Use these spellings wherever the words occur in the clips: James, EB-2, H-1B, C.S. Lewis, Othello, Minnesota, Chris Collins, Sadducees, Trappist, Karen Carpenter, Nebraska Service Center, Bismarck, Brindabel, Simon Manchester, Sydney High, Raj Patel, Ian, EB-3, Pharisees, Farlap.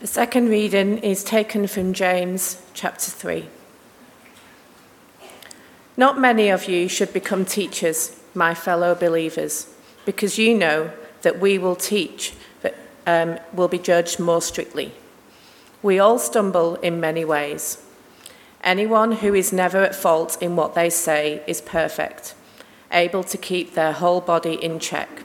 The second reading is taken from James chapter 3. Not many of you should become teachers, my fellow believers, because you know that we will teach, but will be judged more strictly. We all stumble in many ways. Anyone who is never at fault in what they say is perfect, able to keep their whole body in check.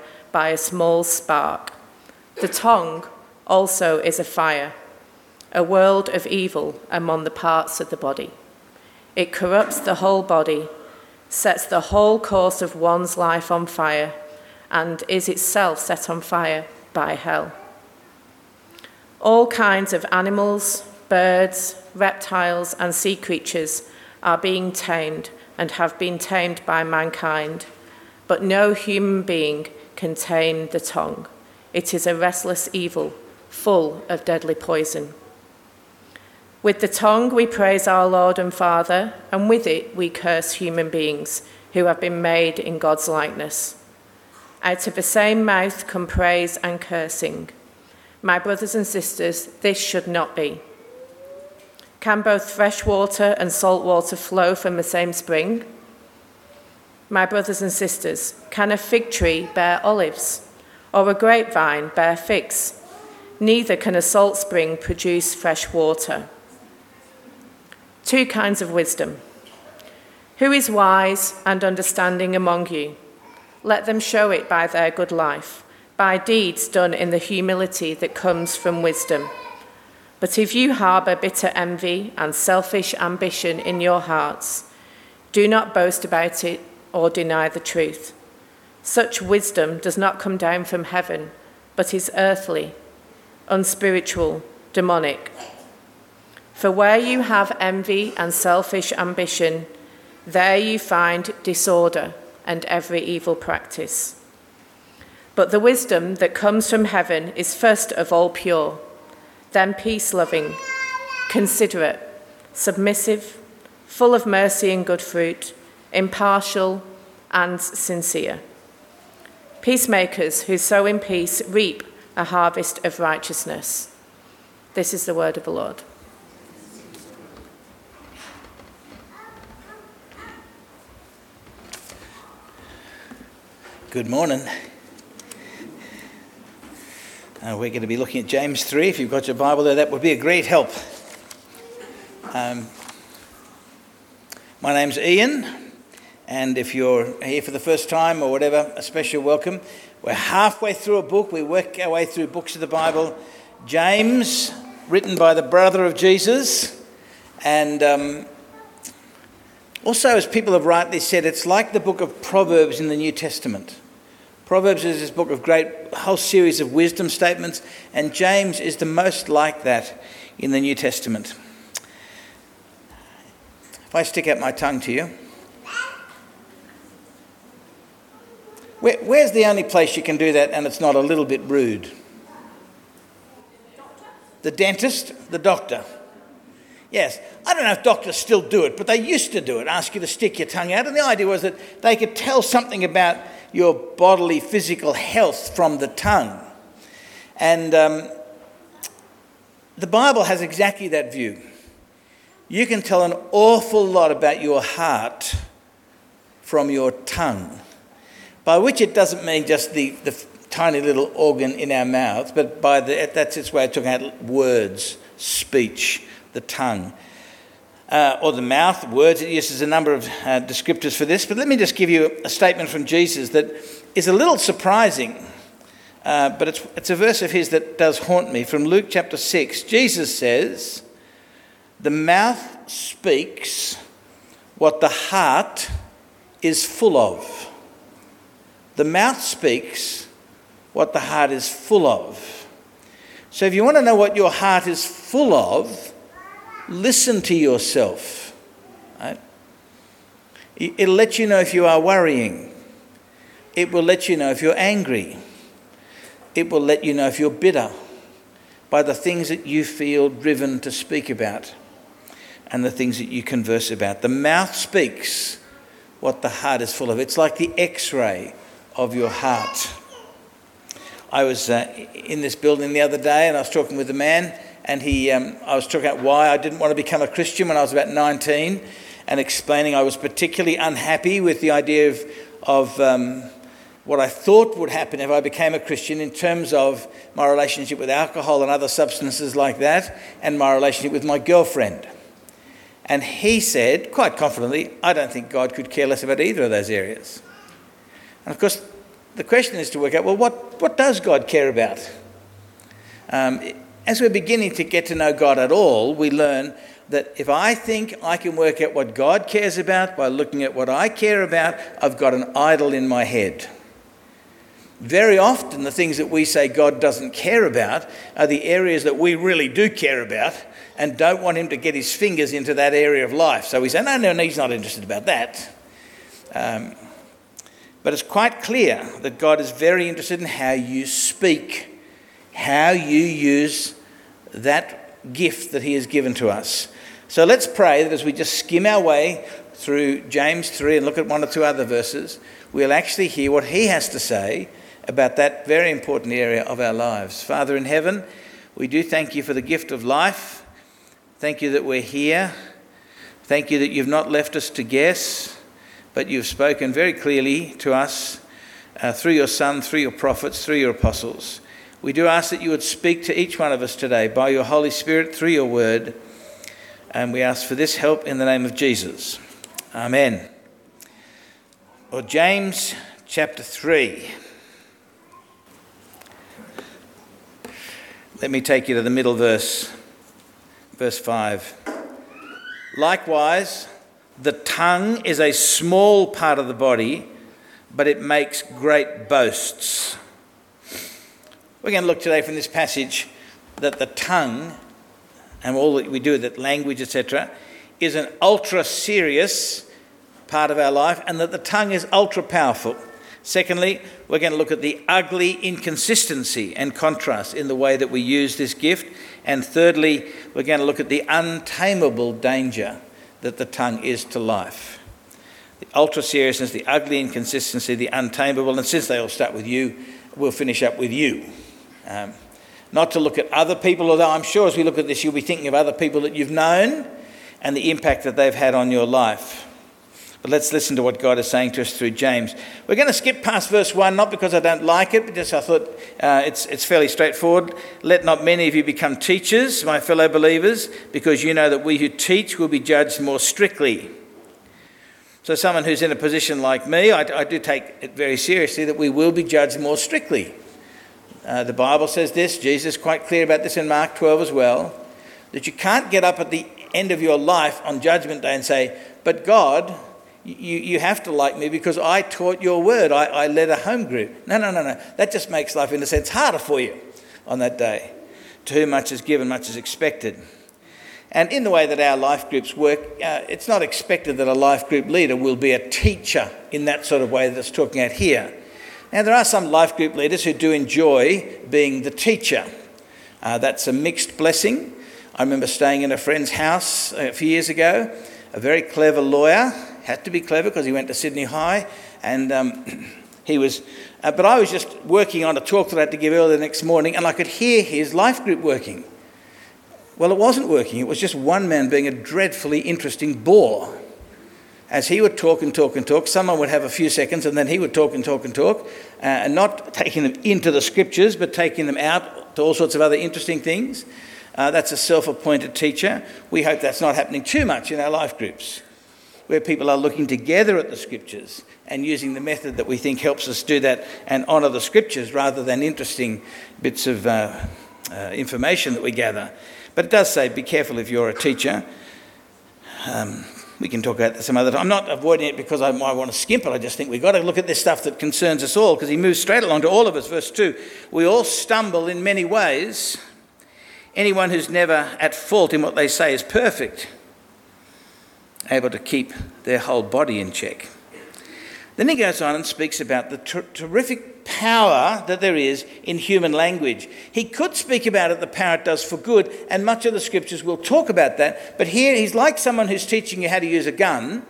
by a small spark. The tongue also is a fire, a world of evil among the parts of the body. It corrupts the whole body, sets the whole course of one's life on fire, and is itself set on fire by hell. All kinds of animals, birds, reptiles, and sea creatures are being tamed and have been tamed by mankind, but no human being can tame the tongue. It is a restless evil, full of deadly poison. With the tongue we praise our Lord and Father, and with it we curse human beings who have been made in God's likeness. Out of the same mouth come praise and cursing. My brothers and sisters, this should not be. Can both fresh water and salt water flow from the same spring? My brothers and sisters, can a fig tree bear olives, or a grapevine bear figs? Neither can a salt spring produce fresh water. Two kinds of wisdom. Who is wise and understanding among you? Let them show it by their good life, by deeds done in the humility that comes from wisdom. But if you harbour bitter envy and selfish ambition in your hearts, do not boast about it or deny the truth. Such wisdom does not come down from heaven, but is earthly, unspiritual, demonic. For where you have envy and selfish ambition, there you find disorder and every evil practice. But the wisdom that comes from heaven is first of all pure, then peace-loving, considerate, submissive, full of mercy and good fruit, impartial and sincere. Peacemakers who sow in peace reap a harvest of righteousness. This is the word of the Lord. Good morning. We're going to be looking at James 3. If you've got your Bible there, that would be a great help. My name's Ian, and if you're here for the first time or whatever, a special welcome. We're halfway through a book. We work our way through books of the Bible. James, written by the brother of Jesus, and also, as people have rightly said, it's like the book of Proverbs in the New Testament. Proverbs is this book of great, whole series of wisdom statements, and James is the most like that in the New Testament. If I stick out my tongue to you, where's the only place you can do that and it's not a little bit rude? The dentist, the doctor. Yes, I don't know if doctors still do it, but they used to do it, ask you to stick your tongue out, and the idea was that they could tell something about your bodily physical health from the tongue. And the Bible has exactly that view. You can tell an awful lot about your heart from your tongue, by which it doesn't mean just the tiny little organ in our mouths, but that's its way of talking about words, speech, the tongue. Or the mouth, words. It uses a number of descriptors for this. But let me just give you a statement from Jesus that is a little surprising, but it's a verse of his that does haunt me. From Luke chapter 6, Jesus says, "The mouth speaks what the heart is full of." The mouth speaks what the heart is full of. So if you want to know what your heart is full of, listen to yourself. Right? It'll let you know if you are worrying. It will let you know if you're angry. It will let you know if you're bitter by the things that you feel driven to speak about and the things that you converse about. The mouth speaks what the heart is full of. It's like the X-ray of your heart. I was in this building the other day and I was talking with a man, and I was talking about why I didn't want to become a Christian when I was about 19, and explaining I was particularly unhappy with the idea of what I thought would happen if I became a Christian in terms of my relationship with alcohol and other substances like that, and my relationship with my girlfriend. And he said, quite confidently, I don't think God could care less about either of those areas. And of course, the question is to work out, well, what does God care about? As we're beginning to get to know God at all, we learn that if I think I can work out what God cares about by looking at what I care about, I've got an idol in my head. Very often the things that we say God doesn't care about are the areas that we really do care about and don't want him to get his fingers into that area of life. So we say, no, he's not interested about that. But it's quite clear that God is very interested in how you speak, how you use that gift that he has given to us. So let's pray that as we just skim our way through James 3 and look at one or two other verses, we'll actually hear what he has to say about that very important area of our lives. Father in heaven, we do thank you for the gift of life. Thank you that we're here. Thank you that you've not left us to guess, but you've spoken very clearly to us through your Son, through your prophets, through your apostles. We do ask that you would speak to each one of us today by your Holy Spirit, through your word. And we ask for this help in the name of Jesus. Amen. Well, James chapter 3. Let me take you to the middle verse, verse 5. Likewise, the tongue is a small part of the body, but it makes great boasts. We're going to look today from this passage that the tongue, and all that we do with it, language, etc., is an ultra-serious part of our life, and that the tongue is ultra-powerful. Secondly, we're going to look at the ugly inconsistency and contrast in the way that we use this gift. And thirdly, we're going to look at the untamable danger that the tongue is to life. The ultra-seriousness, the ugly inconsistency, the untamable, and since they all start with you, we'll finish up with you. Not to look at other people, although I'm sure as we look at this, you'll be thinking of other people that you've known and the impact that they've had on your life. But let's listen to what God is saying to us through James. We're going to skip past verse 1, not because I don't like it, but just I thought it's fairly straightforward. Let not many of you become teachers, my fellow believers, because you know that we who teach will be judged more strictly. So someone who's in a position like me, I do take it very seriously that we will be judged more strictly. The Bible says this, Jesus is quite clear about this in Mark 12 as well, that you can't get up at the end of your life on Judgment Day and say, but God, You have to like me because I taught your word. I led a home group. No. That just makes life, in a sense, harder for you on that day. To whom much is given, much is expected. And in the way that our life groups work, it's not expected that a life group leader will be a teacher in that sort of way that's talking out here. Now, there are some life group leaders who do enjoy being the teacher. That's a mixed blessing. I remember staying in a friend's house a few years ago, a very clever lawyer. Had to be clever because he went to Sydney High, and he was. But I was just working on a talk that I had to give early the next morning, and I could hear his life group working. Well, it wasn't working. It was just one man being a dreadfully interesting bore. As he would talk, someone would have a few seconds, and then he would talk, and not taking them into the scriptures, but taking them out to all sorts of other interesting things. That's a self-appointed teacher. We hope that's not happening too much in our life groups, where people are looking together at the scriptures and using the method that we think helps us do that and honour the scriptures rather than interesting bits of information that we gather. But it does say, be careful if you're a teacher. We can talk about that some other time. I'm not avoiding it because I might want to skimp it. I just think we've got to look at this stuff that concerns us all, because he moves straight along to all of us. Verse 2, we all stumble in many ways. Anyone who's never at fault in what they say is perfect, able to keep their whole body in check. Then he goes on and speaks about the terrific power that there is in human language. He could speak about it, the power it does for good, and much of the scriptures will talk about that, but here he's like someone who's teaching you how to use a gun.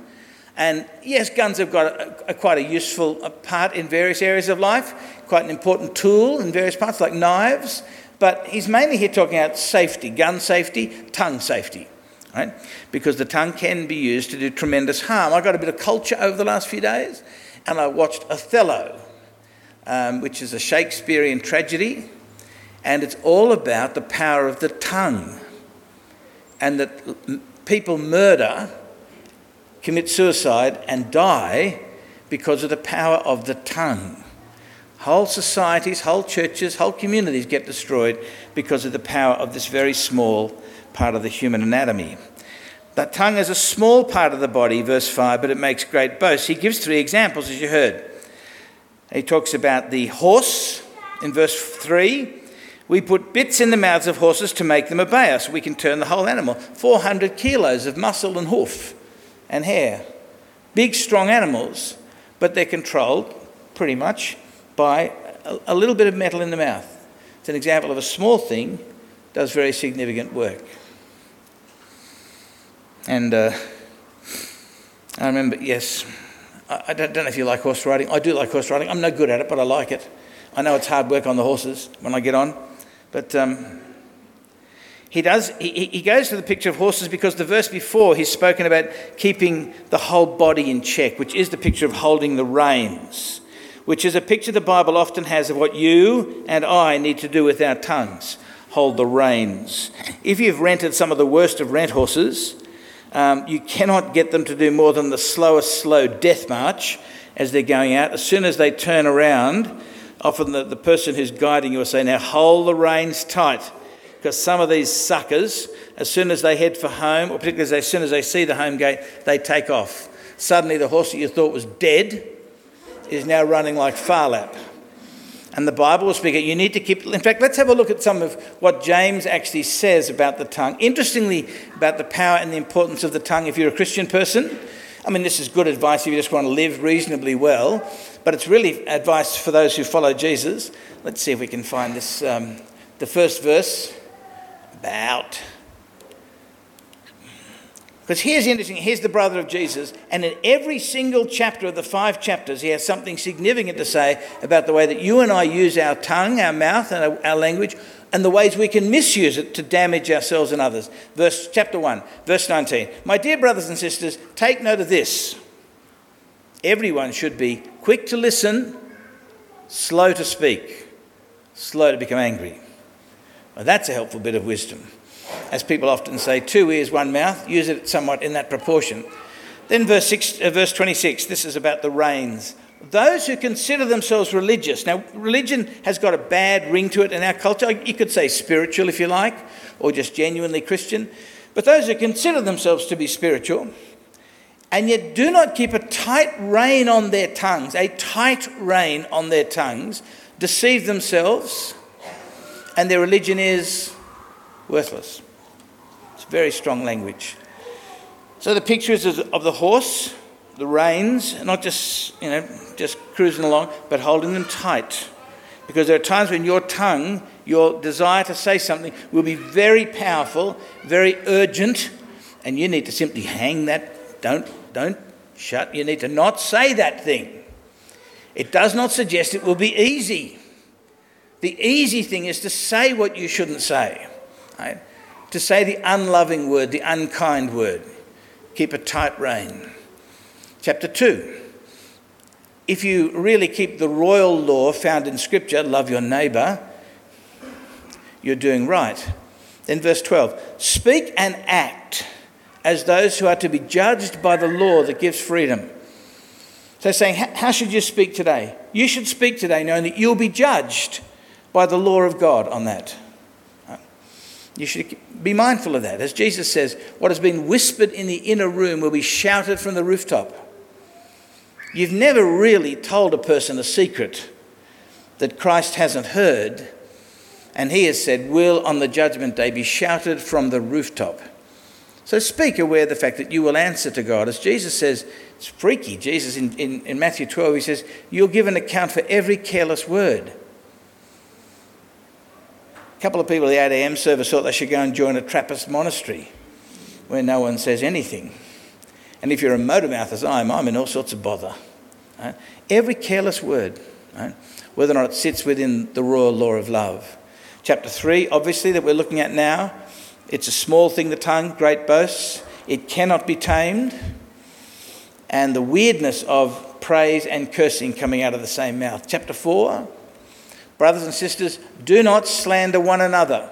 And yes, guns have got a quite a useful part in various areas of life, quite an important tool in various parts, like knives, but he's mainly here talking about safety, gun safety, tongue safety. Right? Because the tongue can be used to do tremendous harm. I got a bit of culture over the last few days, and I watched Othello, which is a Shakespearean tragedy, and it's all about the power of the tongue, and that people murder, commit suicide, and die because of the power of the tongue. Whole societies, whole churches, whole communities get destroyed because of the power of this very small part of the human anatomy. The tongue is a small part of the body, verse 5, but it makes great boasts. He gives three examples, as you heard. He talks about the horse in verse 3. We put bits in the mouths of horses to make them obey us. We can turn the whole animal. 400 kilos of muscle and hoof and hair. Big, strong animals, but they're controlled pretty much by a little bit of metal in the mouth. It's an example of a small thing does very significant work. And I remember, yes, I don't know if you like horse riding. I do like horse riding. I'm no good at it, but I like it. I know it's hard work on the horses when I get on. But he goes to the picture of horses because the verse before he's spoken about keeping the whole body in check, which is the picture of holding the reins, which is a picture the Bible often has of what you and I need to do with our tongues. Hold the reins. If you've rented some of the worst of rent horses, you cannot get them to do more than the slowest slow death march as they're going out. As soon as they turn around, often the person who's guiding you will say, now hold the reins tight, because some of these suckers, as soon as they head for home, or particularly as soon as they see the home gate, they take off. Suddenly the horse that you thought was dead is now running like Farlap. And the Bible will speak it. You need to keep... In fact, let's have a look at some of what James actually says about the tongue. Interestingly, about the power and the importance of the tongue if you're a Christian person. I mean, this is good advice if you just want to live reasonably well, but it's really advice for those who follow Jesus. Let's see if we can find this. The first verse about... Because here's interesting, here's the brother of Jesus, and in every single chapter of the 5 chapters, he has something significant to say about the way that you and I use our tongue, our mouth, and our language, and the ways we can misuse it to damage ourselves and others. Chapter 1, verse 19. My dear brothers and sisters, take note of this. Everyone should be quick to listen, slow to speak, slow to become angry. Well, that's a helpful bit of wisdom. As people often say, 2 ears, 1 mouth, use it somewhat in that proportion. Then verse 26, this is about the reins. Those who consider themselves religious. Now, religion has got a bad ring to it in our culture. You could say spiritual if you like, or just genuinely Christian. But those who consider themselves to be spiritual and yet do not keep a tight rein on their tongues, deceive themselves, and their religion is... worthless. It's very strong language. So the picture is of the horse, the reins, not just cruising along, but holding them tight. Because there are times when your tongue, your desire to say something, will be very powerful, very urgent, and you need to simply hang that. Don't shut. You need to not say that thing. It does not suggest it will be easy. The easy thing is to say what you shouldn't say. Right? To say the unloving word, the unkind word. Keep a tight rein. Chapter 2. If you really keep the royal law found in Scripture, love your neighbour, you're doing right. Then verse 12. Speak and act as those who are to be judged by the law that gives freedom. So saying, how should you speak today? You should speak today knowing that you'll be judged by the law of God on that. You should be mindful of that. As Jesus says, what has been whispered in the inner room will be shouted from the rooftop. You've never really told a person a secret that Christ hasn't heard, and he has said, will on the judgment day be shouted from the rooftop. So speak aware of the fact that you will answer to God. As Jesus says, it's freaky. Jesus in Matthew 12, he says, you'll give an account for every careless word. A couple of people at the 8 a.m. service thought they should go and join a Trappist monastery where no one says anything. And if you're a motormouth as I am, I'm in all sorts of bother. Right? Every careless word, right? Whether or not it sits within the royal law of love. Chapter 3, obviously, that we're looking at now, it's a small thing, the tongue, great boasts. It cannot be tamed. And the weirdness of praise and cursing coming out of the same mouth. Chapter 4, brothers and sisters, do not slander one another.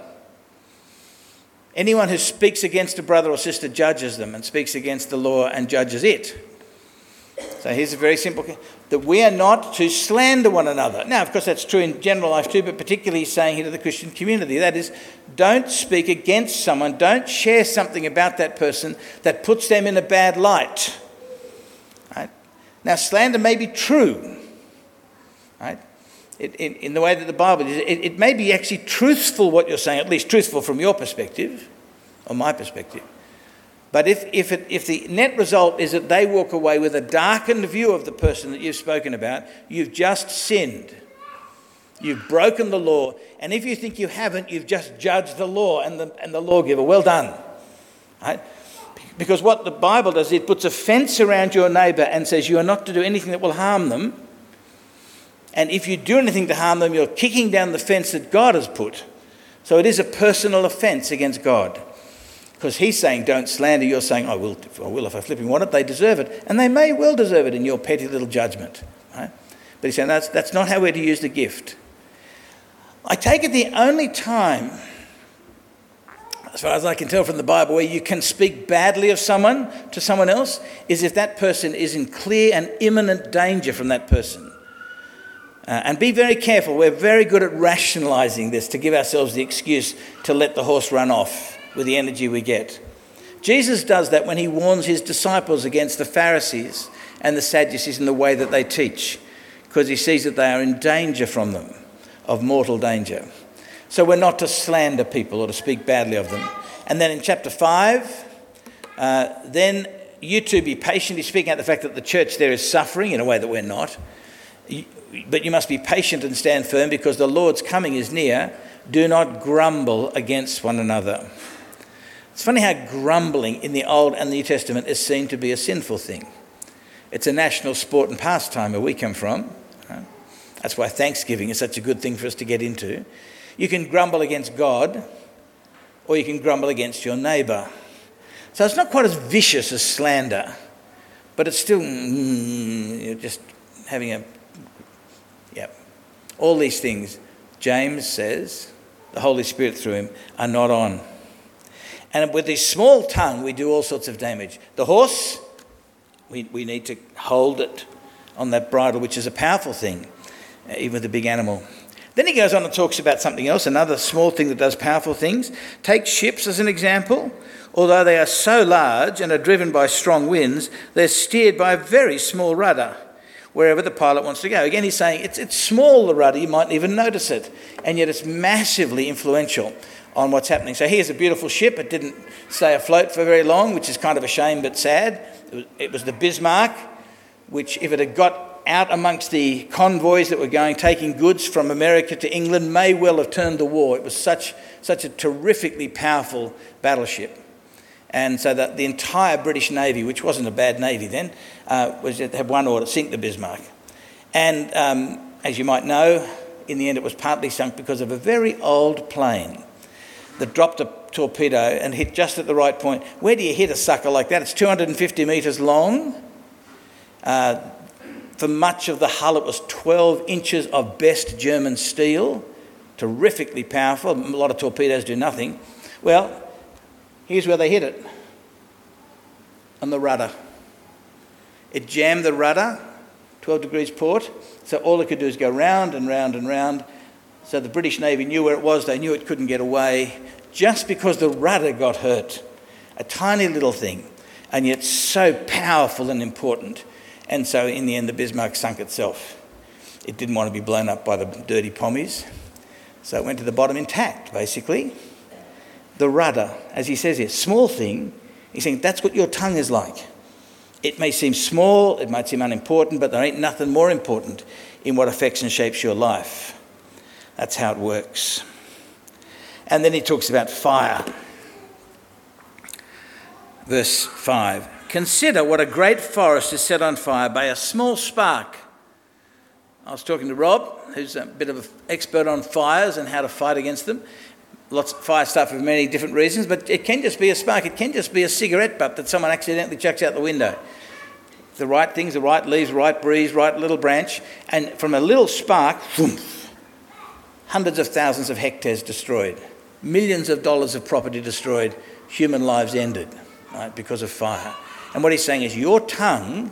Anyone who speaks against a brother or sister judges them and speaks against the law and judges it. So here's a very simple, that we are not to slander one another. Now, of course, that's true in general life too, but particularly he's saying here to the Christian community, that is, don't speak against someone, don't share something about that person that puts them in a bad light. Right? Now, slander may be true, right? In the way that the Bible is, it may be actually truthful what you're saying, at least truthful from your perspective or my perspective. But if the net result is that they walk away with a darkened view of the person that you've spoken about, you've just sinned. You've broken the law. And if you think you haven't, you've just judged the law and the lawgiver. Well done. Right? Because what the Bible does, it puts a fence around your neighbour and says you are not to do anything that will harm them. And if you do anything to harm them, you're kicking down the fence that God has put. So it is a personal offence against God. Because he's saying, don't slander. You're saying, I will if I flipping want it. They deserve it. And they may well deserve it in your petty little judgment. Right? But he's saying, that's not how we're to use the gift. I take it the only time, as far as I can tell from the Bible, where you can speak badly of someone to someone else is if that person is in clear and imminent danger from that person. And be very careful. We're very good at rationalising this to give ourselves the excuse to let the horse run off with the energy we get. Jesus does that when he warns his disciples against the Pharisees and the Sadducees in the way that they teach, because he sees that they are in danger from them, of mortal danger. So we're not to slander people or to speak badly of them. And then in chapter 5, then you two be patient. He's speaking out the fact that the church there is suffering in a way that we're not. But you must be patient and stand firm because the Lord's coming is near. Do not grumble against one another. It's funny how grumbling in the Old and the New Testament is seen to be a sinful thing. It's a national sport and pastime where we come from. That's why Thanksgiving is such a good thing for us to get into. You can grumble against God or you can grumble against your neighbour. So it's not quite as vicious as slander, but it's still you're just having a... Yeah. All these things, James says, the Holy Spirit through him, are not on. And with this small tongue, we do all sorts of damage. The horse, we need to hold it on that bridle, which is a powerful thing, even with a big animal. Then he goes on and talks about something else, another small thing that does powerful things. Take ships as an example. Although they are so large and are driven by strong winds, they're steered by a very small rudder, wherever the pilot wants to go. Again, he's saying it's small, the rudder, you mightn't even notice it, and yet it's massively influential on what's happening. So here's a beautiful ship. It didn't stay afloat for very long, which is kind of a shame but sad. It was the Bismarck, which if it had got out amongst the convoys that were going, taking goods from America to England, may well have turned the war. It was such a terrifically powerful battleship. And so that the entire British Navy, which wasn't a bad navy then, had one order, sink the Bismarck. And as you might know, in the end it was partly sunk because of a very old plane that dropped a torpedo and hit just at the right point. Where do you hit a sucker like that? It's 250 metres long. For much of the hull it was 12 inches of best German steel, terrifically powerful. A lot of torpedoes do nothing. Well... here's where they hit it, on the rudder. It jammed the rudder, 12 degrees port, so all it could do is go round and round and round. So the British Navy knew where it was, they knew it couldn't get away, just because the rudder got hurt. A tiny little thing, and yet so powerful and important. And so in the end, the Bismarck sunk itself. It didn't want to be blown up by the dirty pommies. So it went to the bottom intact, basically. The rudder, as he says here, small thing. He's saying that's what your tongue is like. It may seem small, it might seem unimportant, but there ain't nothing more important in what affects and shapes your life. That's how it works. And then he talks about fire. Verse 5. Consider what a great forest is set on fire by a small spark. I was talking to Rob, who's a bit of an expert on fires and how to fight against them. Lots of fire stuff for many different reasons, but it can just be a spark. It can just be a cigarette butt that someone accidentally chucks out the window. The right things, the right leaves, right breeze, right little branch, and from a little spark, whoom, hundreds of thousands of hectares destroyed, millions of dollars of property destroyed, human lives ended, right, because of fire. And what he's saying is your tongue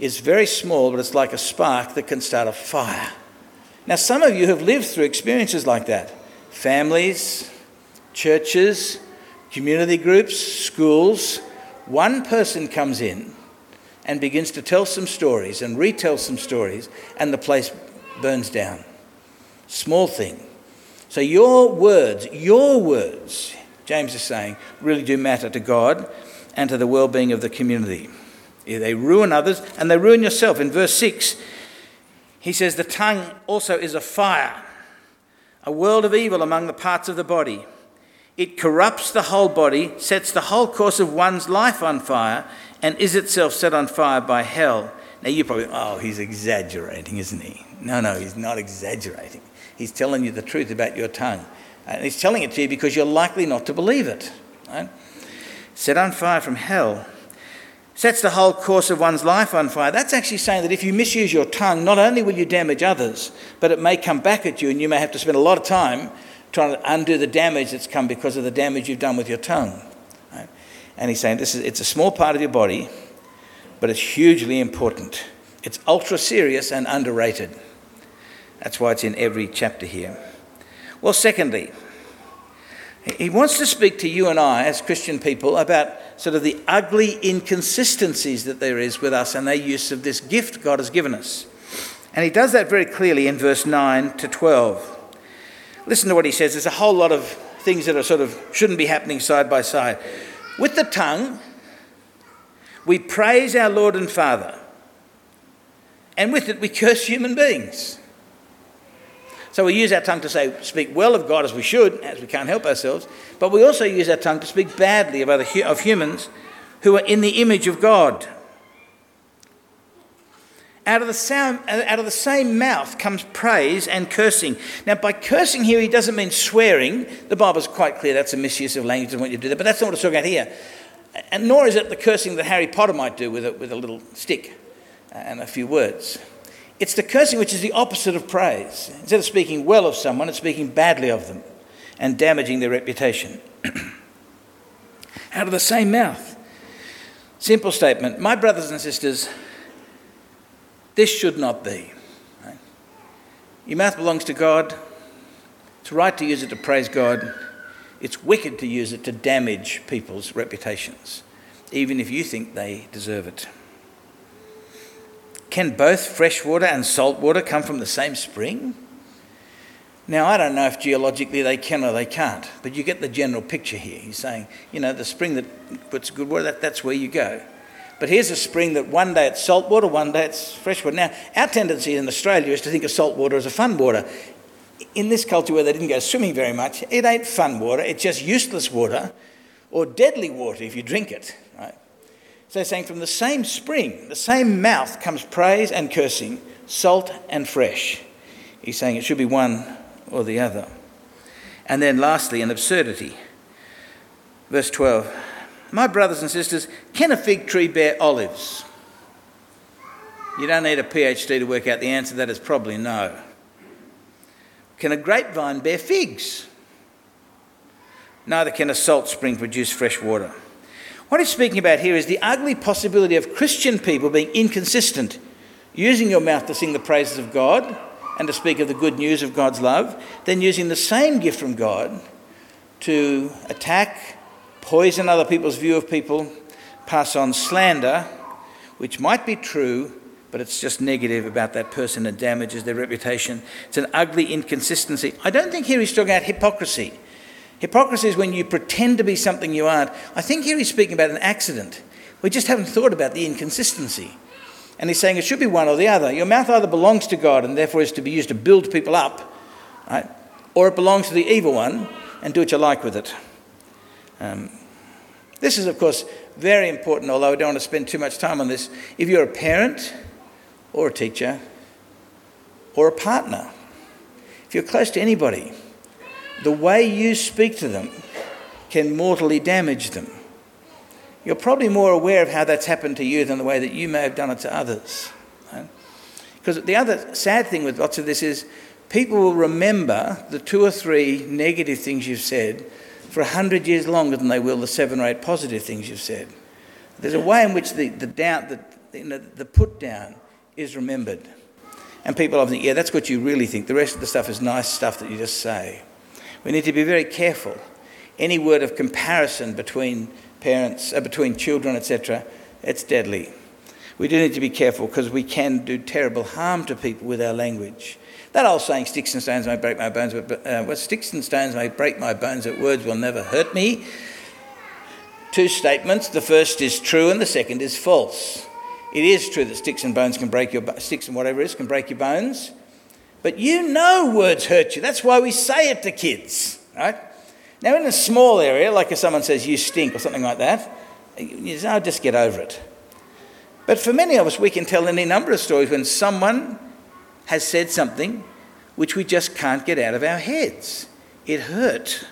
is very small, but it's like a spark that can start a fire. Now, some of you have lived through experiences like that. Families, churches, community groups, schools. One person comes in and begins to tell some stories and retell some stories, and the place burns down. Small thing. So your words, James is saying, really do matter to God and to the well-being of the community. They ruin others and they ruin yourself. In verse 6, he says, the tongue also is a fire, a world of evil among the parts of the body. It corrupts the whole body, sets the whole course of one's life on fire, and is itself set on fire by hell. Now you probably, he's exaggerating, isn't he? No, he's not exaggerating. He's telling you the truth about your tongue. And he's telling it to you because you're likely not to believe it. Right? Set on fire from hell. Sets the whole course of one's life on fire. That's actually saying that if you misuse your tongue, not only will you damage others, but it may come back at you, and you may have to spend a lot of time trying to undo the damage that's come because of the damage you've done with your tongue. Right? And he's saying it's a small part of your body, but it's hugely important. It's ultra serious and underrated. That's why it's in every chapter here. Well, secondly, he wants to speak to you and I as Christian people about sort of the ugly inconsistencies that there is with us and their use of this gift God has given us. And he does that very clearly in verse 9 to 12. Listen to what he says. There's a whole lot of things that are sort of shouldn't be happening side by side. With the tongue, we praise our Lord and Father, and with it we curse human beings. So we use our tongue to speak well of God, as we should, as we can't help ourselves, but we also use our tongue to speak badly of humans who are in the image of God. Out of the same mouth comes praise and cursing. Now, by cursing here, he doesn't mean swearing. The Bible's quite clear that's a misuse of language. Doesn't want you to do that, but that's not what it's talking about here. And nor is it the cursing that Harry Potter might do with a little stick and a few words. It's the cursing which is the opposite of praise. Instead of speaking well of someone, it's speaking badly of them and damaging their reputation. Out of the same mouth. Simple statement. My brothers and sisters, this should not be. Right? Your mouth belongs to God. It's right to use it to praise God. It's wicked to use it to damage people's reputations, even if you think they deserve it. Can both fresh water and salt water come from the same spring? Now, I don't know if geologically they can or they can't, but you get the general picture here. He's saying, the spring that puts good water, that's where you go. But here's a spring that one day it's salt water, one day it's fresh water. Now, our tendency in Australia is to think of salt water as a fun water. In this culture where they didn't go swimming very much, it ain't fun water, it's just useless water or deadly water if you drink it, right? So they're saying from the same spring, the same mouth comes praise and cursing, salt and fresh. He's saying it should be one or the other. And then lastly, an absurdity. Verse 12. My brothers and sisters, can a fig tree bear olives? You don't need a PhD to work out the answer. That is probably no. Can a grapevine bear figs? Neither can a salt spring produce fresh water. What he's speaking about here is the ugly possibility of Christian people being inconsistent, using your mouth to sing the praises of God and to speak of the good news of God's love, then using the same gift from God to attack, poison other people's view of people, pass on slander, which might be true but it's just negative about that person and damages their reputation. It's an ugly inconsistency. I don't think here he's talking about hypocrisy. Hypocrisy is when you pretend to be something you aren't. I think here he's speaking about an accident. We just haven't thought about the inconsistency. And he's saying it should be one or the other. Your mouth either belongs to God and therefore is to be used to build people up, right? Or it belongs to the evil one and do what you like with it. This is, of course, very important, although I don't want to spend too much time on this. If you're a parent or a teacher or a partner, if you're close to anybody, the way you speak to them can mortally damage them. You're probably more aware of how that's happened to you than the way that you may have done it to others. Right? Because the other sad thing with lots of this is people will remember the 2 or 3 negative things you've said for 100 years longer than they will the 7 or 8 positive things you've said. There's a way in which the put down is remembered. And people often think, yeah, that's what you really think. The rest of the stuff is nice stuff that you just say. We need to be very careful. Any word of comparison between parents, between children, etc., it's deadly. We do need to be careful because we can do terrible harm to people with our language. That old saying, sticks and stones may break my bones, but sticks and stones may break my bones, but words will never hurt me. 2 statements, the first is true and the second is false. It is true that sticks and whatever it is can break your bones, but you know words hurt you. That's why we say it to kids, right? Now, in a small area, like if someone says you stink or something like that, you say, oh, just get over it. But for many of us, we can tell any number of stories when someone has said something which we just can't get out of our heads. It hurt.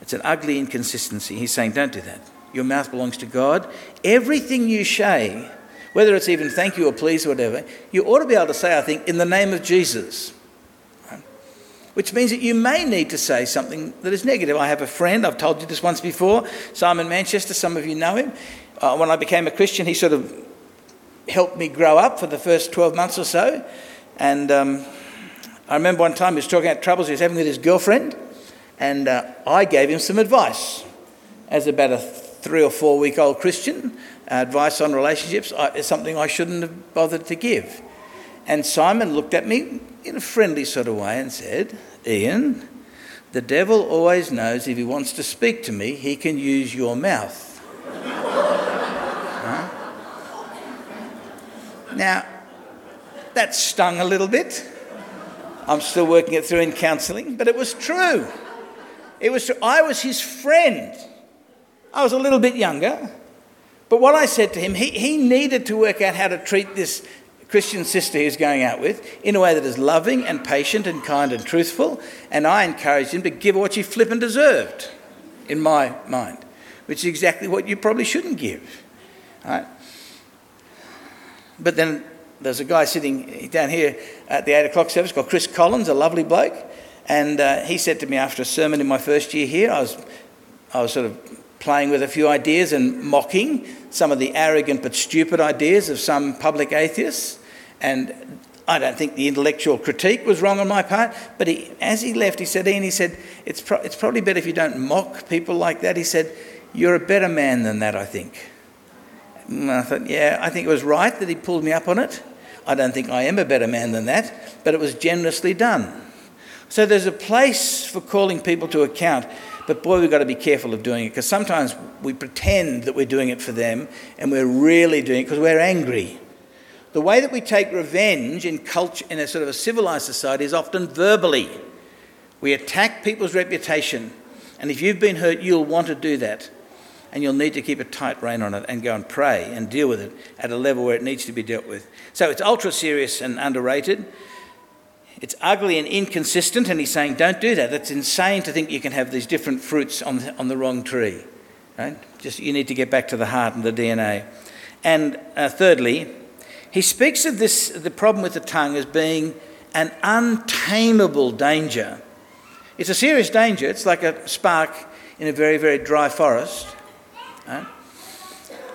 It's an ugly inconsistency. He's saying, don't do that. Your mouth belongs to God. Everything you say, whether it's even thank you or please or whatever, you ought to be able to say, I think, in the name of Jesus. Right? Which means that you may need to say something that is negative. I have a friend, I've told you this once before, Simon Manchester, some of you know him. When I became a Christian, he sort of helped me grow up for the first 12 months or so. And I remember one time he was talking about troubles he was having with his girlfriend, and I gave him some advice as about a 3 or 4 week old Christian. Advice on relationships is something I shouldn't have bothered to give. And Simon looked at me in a friendly sort of way and said, Ian, the devil always knows if he wants to speak to me, he can use your mouth. Huh? Now, that stung a little bit. I'm still working it through in counselling, but it was true. It was true. I was his friend. I was a little bit younger, but what I said to him, he needed to work out how to treat this Christian sister he's going out with in a way that is loving and patient and kind and truthful, and I encouraged him to give her what she flippin' deserved, in my mind, which is exactly what you probably shouldn't give. All right? But then there's a guy sitting down here at the 8 o'clock service called Chris Collins, a lovely bloke, and he said to me after a sermon in my first year here, I was sort of playing with a few ideas and mocking some of the arrogant but stupid ideas of some public atheists, and I don't think the intellectual critique was wrong on my part, but as he left, he said, Ian, he said, it's probably better if you don't mock people like that. He said, you're a better man than that, I think. And I thought, yeah, I think it was right that he pulled me up on it. I don't think I am a better man than that, but it was generously done. So there's a place for calling people to account, but boy, we've got to be careful of doing it, because sometimes we pretend that we're doing it for them and we're really doing it because we're angry. The way that we take revenge in culture, in a sort of a civilised society, is often verbally. We attack people's reputation, and if you've been hurt, you'll want to do that. And you'll need to keep a tight rein on it and go and pray and deal with it at a level where it needs to be dealt with. So it's ultra serious and underrated. It's ugly and inconsistent, and he's saying, don't do that. That's insane to think you can have these different fruits on the wrong tree. Right? Just you need to get back to the heart and the DNA. And thirdly, he speaks of this, the problem with the tongue, as being an untameable danger. It's a serious danger. It's like a spark in a very, very dry forest. Right?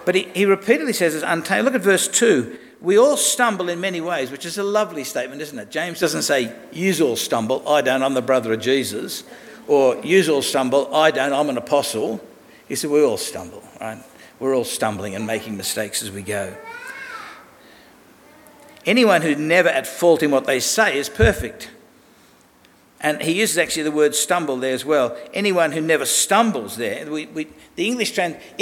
But he repeatedly says it's untamed. Look at verse 2. We all stumble in many ways, which is a lovely statement, isn't it? James doesn't say, yous all stumble, I don't, I'm the brother of Jesus. Or, yous all stumble, I don't, I'm an apostle. He said, we all stumble, right? We're all stumbling and making mistakes as we go. Anyone who's never at fault in what they say is perfect. And he uses actually the word stumble there as well. Anyone who never stumbles there. In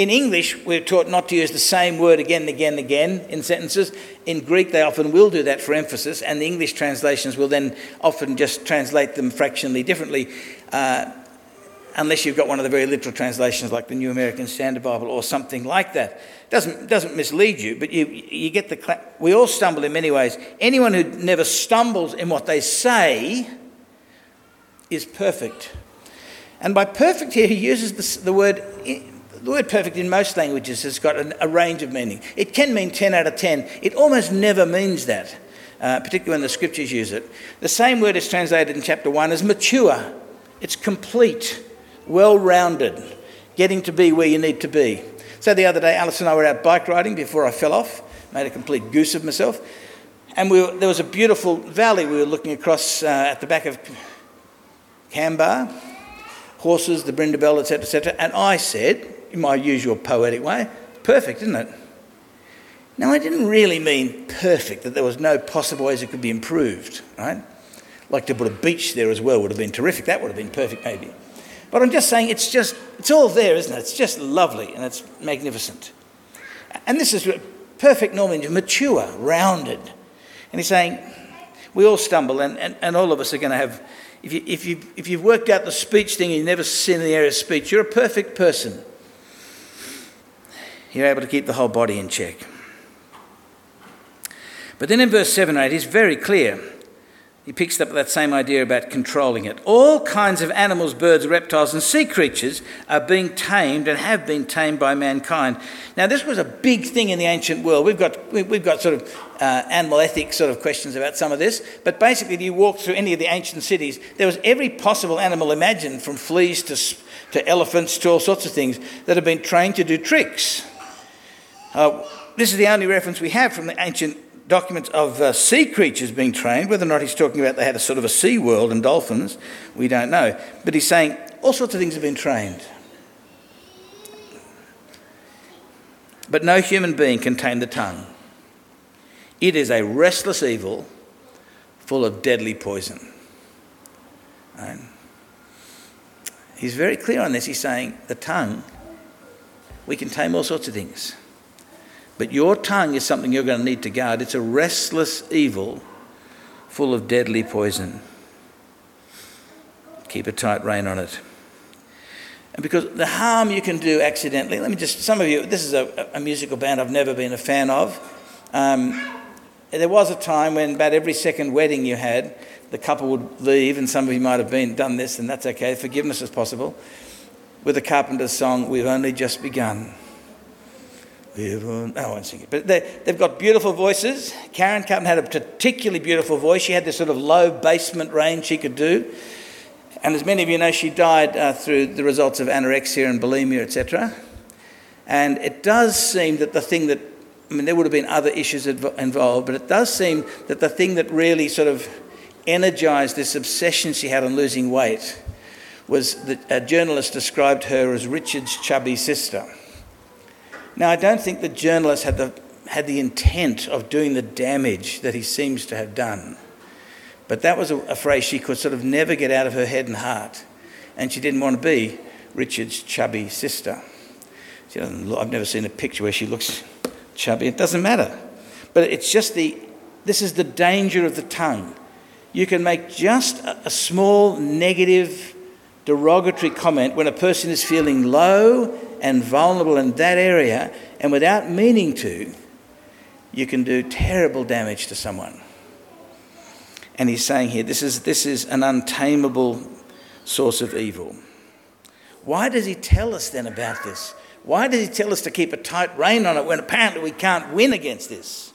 English, we're taught not to use the same word again and again and again in sentences. In Greek, they often will do that for emphasis, and the English translations will then often just translate them fractionally differently, unless you've got one of the very literal translations like the New American Standard Bible or something like that. Doesn't mislead you, but you get the... We all stumble in many ways. Anyone who never stumbles in what they say is perfect. And by perfect here, he uses the word... The word perfect in most languages has got a range of meaning. It can mean 10 out of 10. It almost never means that, particularly when the scriptures use it. The same word is translated in chapter 1 as mature. It's complete, well-rounded, getting to be where you need to be. So the other day, Alice and I were out bike riding before I fell off, made a complete goose of myself, and there was a beautiful valley we were looking across at the back of Cambar, horses, the Brindabel, etc., etc., and I said, in my usual poetic way, perfect, isn't it? Now, I didn't really mean perfect, that there was no possible ways it could be improved, right? Like to put a beach there as well would have been terrific. That would have been perfect, maybe. But I'm just saying it's all there, isn't it? It's just lovely and it's magnificent. And this is perfect normally, mature, rounded. And he's saying we all stumble and all of us are going to have... If you've worked out the speech thing and you never sin in the area of speech, you're a perfect person. You're able to keep the whole body in check. But then in verse 7 and 8, he's very clear. He picks up that same idea about controlling it. All kinds of animals, birds, reptiles and sea creatures are being tamed and have been tamed by mankind. Now, this was a big thing in the ancient world. We've got sort of animal ethics sort of questions about some of this, but basically if you walk through any of the ancient cities, there was every possible animal imagined, from fleas to elephants to all sorts of things that have been trained to do tricks. This is the only reference we have from the ancient documents of sea creatures being trained. Whether or not he's talking about they had a sort of a sea world and dolphins, we don't know. But he's saying all sorts of things have been trained. But no human being can tame the tongue. It is a restless evil full of deadly poison. And he's very clear on this. He's saying the tongue, we can tame all sorts of things. But your tongue is something you're going to need to guard. It's a restless evil full of deadly poison. Keep a tight rein on it. And because the harm you can do accidentally, some of you, this is a musical band I've never been a fan of. There was a time when about every second wedding you had, the couple would leave, and some of you might have done this, and that's okay, forgiveness is possible, with the Carpenter's song, We've Only Just Begun. I won't sing it, but they've got beautiful voices. Karen Carpenter had a particularly beautiful voice. She had this sort of low basement range she could do. And as many of you know, she died through the results of anorexia and bulimia, etc. And it does seem that there would have been other issues involved, but it does seem that the thing that really sort of energised this obsession she had on losing weight was that a journalist described her as Richard's chubby sister. Now, I don't think the journalist had the intent of doing the damage that he seems to have done. But that was a phrase she could sort of never get out of her head and heart. And she didn't want to be Richard's chubby sister. I've never seen a picture where she looks chubby. It doesn't matter. But it's just this is the danger of the tongue. You can make just a small negative derogatory comment when a person is feeling low and vulnerable in that area, and without meaning to, you can do terrible damage to someone. And he's saying here, this is an untamable source of evil. Why does he tell us then about this? Why does he tell us to keep a tight rein on it when apparently we can't win against this?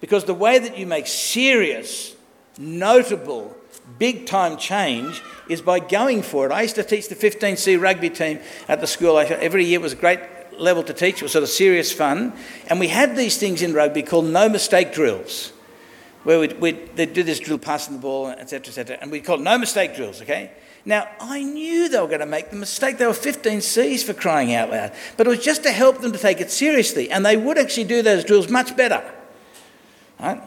Because the way that you make serious, notable, big-time change is by going for it. I used to teach the 15C rugby team at the school. Every year was a great level to teach. It was sort of serious fun. And we had these things in rugby called no-mistake drills, where they'd do this drill, passing the ball, etc., etc., and we'd call it no-mistake drills, okay? Now, I knew they were going to make the mistake. They were 15Cs for crying out loud. But it was just to help them to take it seriously, and they would actually do those drills much better, right?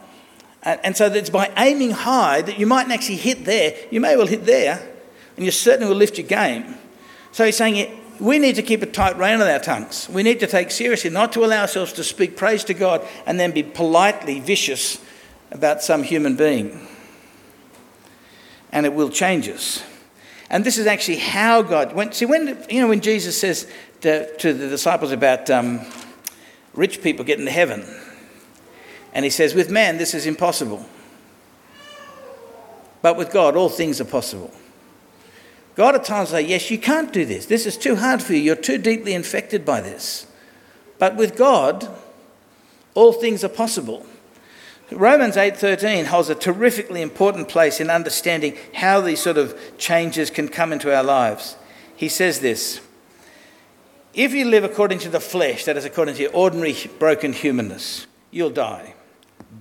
And so that it's by aiming high that you mightn't actually hit there. You may well hit there, and you certainly will lift your game. So he's saying we need to keep a tight rein on our tongues. We need to take seriously, not to allow ourselves to speak praise to God and then be politely vicious about some human being. And it will change us. And this is actually how God... When Jesus says to the disciples about rich people getting to heaven... And he says, with man, this is impossible. But with God, all things are possible. God at times says, yes, you can't do this. This is too hard for you. You're too deeply infected by this. But with God, all things are possible. Romans 8:13 holds a terrifically important place in understanding how these sort of changes can come into our lives. He says this, if you live according to the flesh, that is according to your ordinary broken humanness, you'll die.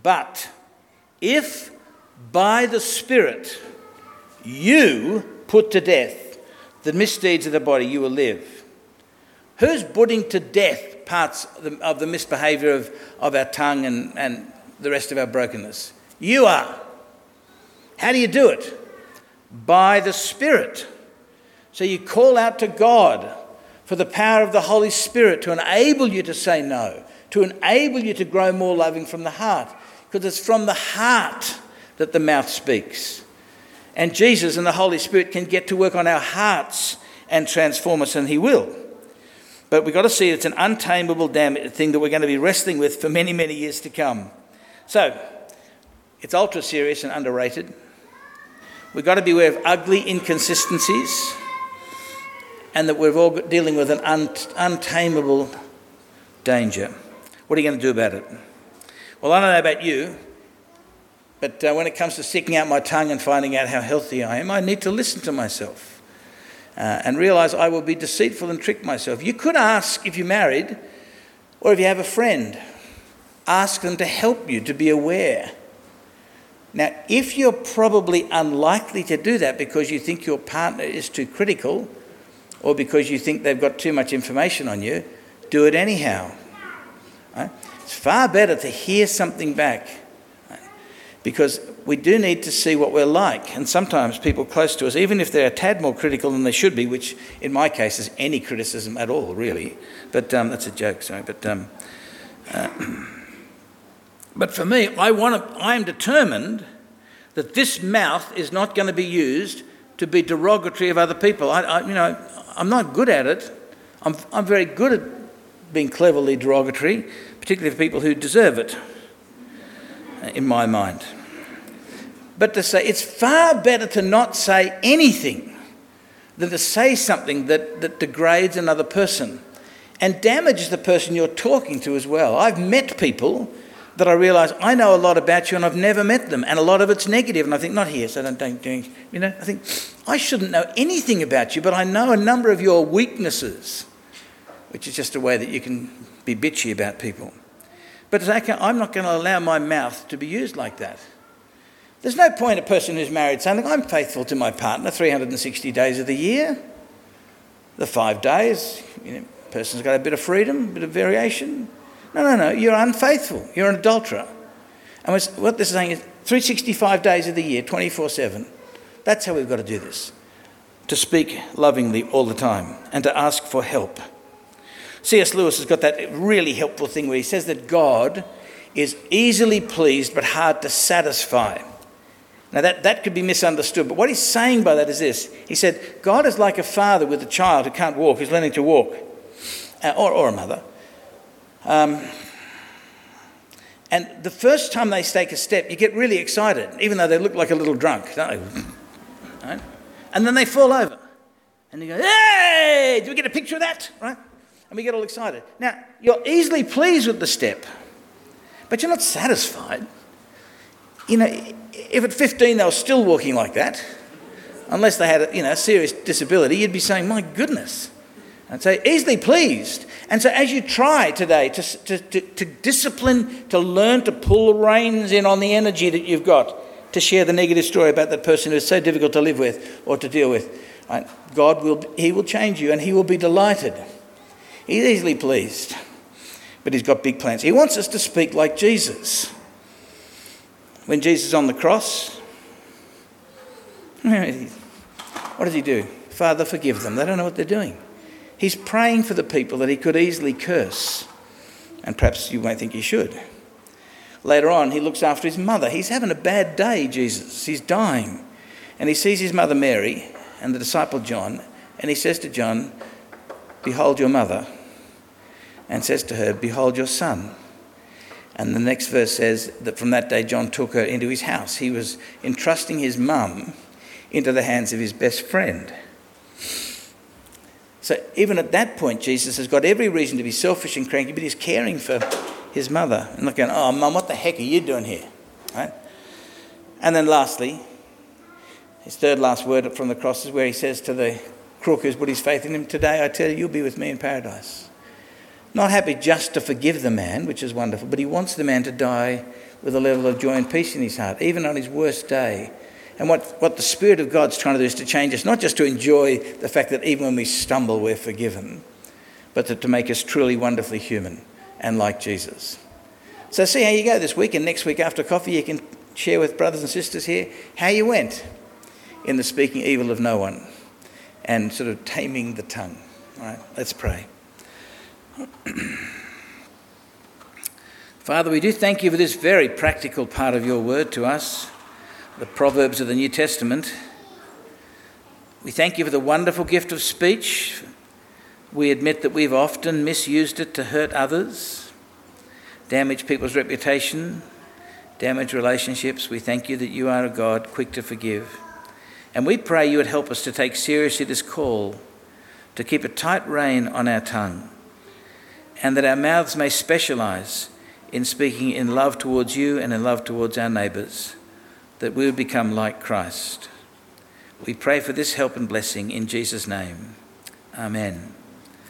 But if by the Spirit you put to death the misdeeds of the body, you will live. Who's putting to death parts of the misbehaviour of our tongue and the rest of our brokenness? You are. How do you do it? By the Spirit. So you call out to God for the power of the Holy Spirit to enable you to say no, to enable you to grow more loving from the heart. Because it's from the heart that the mouth speaks. And Jesus and the Holy Spirit can get to work on our hearts and transform us, and he will. But we've got to see it's an untamable damn thing that we're going to be wrestling with for many, many years to come. So, it's ultra serious and underrated. We've got to be aware of ugly inconsistencies and that we're all dealing with an untamable danger. What are you going to do about it? Well, I don't know about you, but when it comes to sticking out my tongue and finding out how healthy I am, I need to listen to myself and realise I will be deceitful and trick myself. You could ask if you're married or if you have a friend. Ask them to help you, to be aware. Now, if you're probably unlikely to do that because you think your partner is too critical or because you think they've got too much information on you, do it anyhow. Right? It's far better to hear something back, right? Because we do need to see what we're like. And sometimes people close to us, even if they're a tad more critical than they should be, which in my case is any criticism at all, really. But that's a joke, sorry. But for me, I am determined that this mouth is not going to be used to be derogatory of other people. I'm not good at it. I'm very good at being cleverly derogatory, particularly for people who deserve it, in my mind. But to say, it's far better to not say anything than to say something that degrades another person and damages the person you're talking to as well. I've met people that I realise I know a lot about you and I've never met them, and a lot of it's negative, and I think, not here, so don't I think, I shouldn't know anything about you, but I know a number of your weaknesses, which is just a way that you can be bitchy about people. But I'm not going to allow my mouth to be used like that. There's no point a person who's married saying, I'm faithful to my partner 360 days of the year. The 5 days, a person's got a bit of freedom, a bit of variation. No, you're unfaithful. You're an adulterer. And what this is saying is 365 days of the year, 24/7. That's how we've got to do this, to speak lovingly all the time and to ask for help. C.S. Lewis has got that really helpful thing where he says that God is easily pleased but hard to satisfy. Now that could be misunderstood, but what he's saying by that is this. He said, God is like a father with a child who can't walk, who's learning to walk, or a mother. And the first time they take a step, you get really excited, even though they look like a little drunk, don't they? Right? And then they fall over. And you go, hey, do we get a picture of that? Right? And we get all excited. Now, you're easily pleased with the step, but you're not satisfied. If at 15 they were still walking like that, unless they had a serious disability, you'd be saying, my goodness. And so easily pleased. And so as you try today to discipline, to learn to pull the reins in on the energy that you've got, to share the negative story about that person who is so difficult to live with or to deal with, right? He will change you, and he will be delighted. He's easily pleased, but he's got big plans. He wants us to speak like Jesus. When Jesus is on the cross, what does he do? Father, forgive them. They don't know what they're doing. He's praying for the people that he could easily curse. And perhaps you won't think he should. Later on, he looks after his mother. He's having a bad day, Jesus. He's dying. And he sees his mother Mary and the disciple John. And he says to John, behold your mother. And says to her, behold your son. And the next verse says that from that day, John took her into his house. He was entrusting his mum into the hands of his best friend. So even at that point, Jesus has got every reason to be selfish and cranky, but he's caring for his mother and not going, oh, mum, what the heck are you doing here? Right? And then lastly, his third last word from the cross is where he says to the crook who's put his faith in him, today I tell you, you'll be with me in paradise. Not happy just to forgive the man, which is wonderful, but he wants the man to die with a level of joy and peace in his heart, even on his worst day. And what the Spirit of God's trying to do is to change us, not just to enjoy the fact that even when we stumble, we're forgiven, but to make us truly wonderfully human and like Jesus. So see how you go this week, and next week after coffee, you can share with brothers and sisters here how you went in the speaking evil of no one and sort of taming the tongue. All right, let's pray. Father, we do thank you for this very practical part of your word to us, the Proverbs of the New Testament. We thank you for the wonderful gift of speech. We admit that we've often misused it to hurt others, damage people's reputation, damage relationships. We thank you that you are a God quick to forgive. And we pray you would help us to take seriously this call, to keep a tight rein on our tongue, and that our mouths may specialise in speaking in love towards you and in love towards our neighbours, that we would become like Christ. We pray for this help and blessing in Jesus' name. Amen.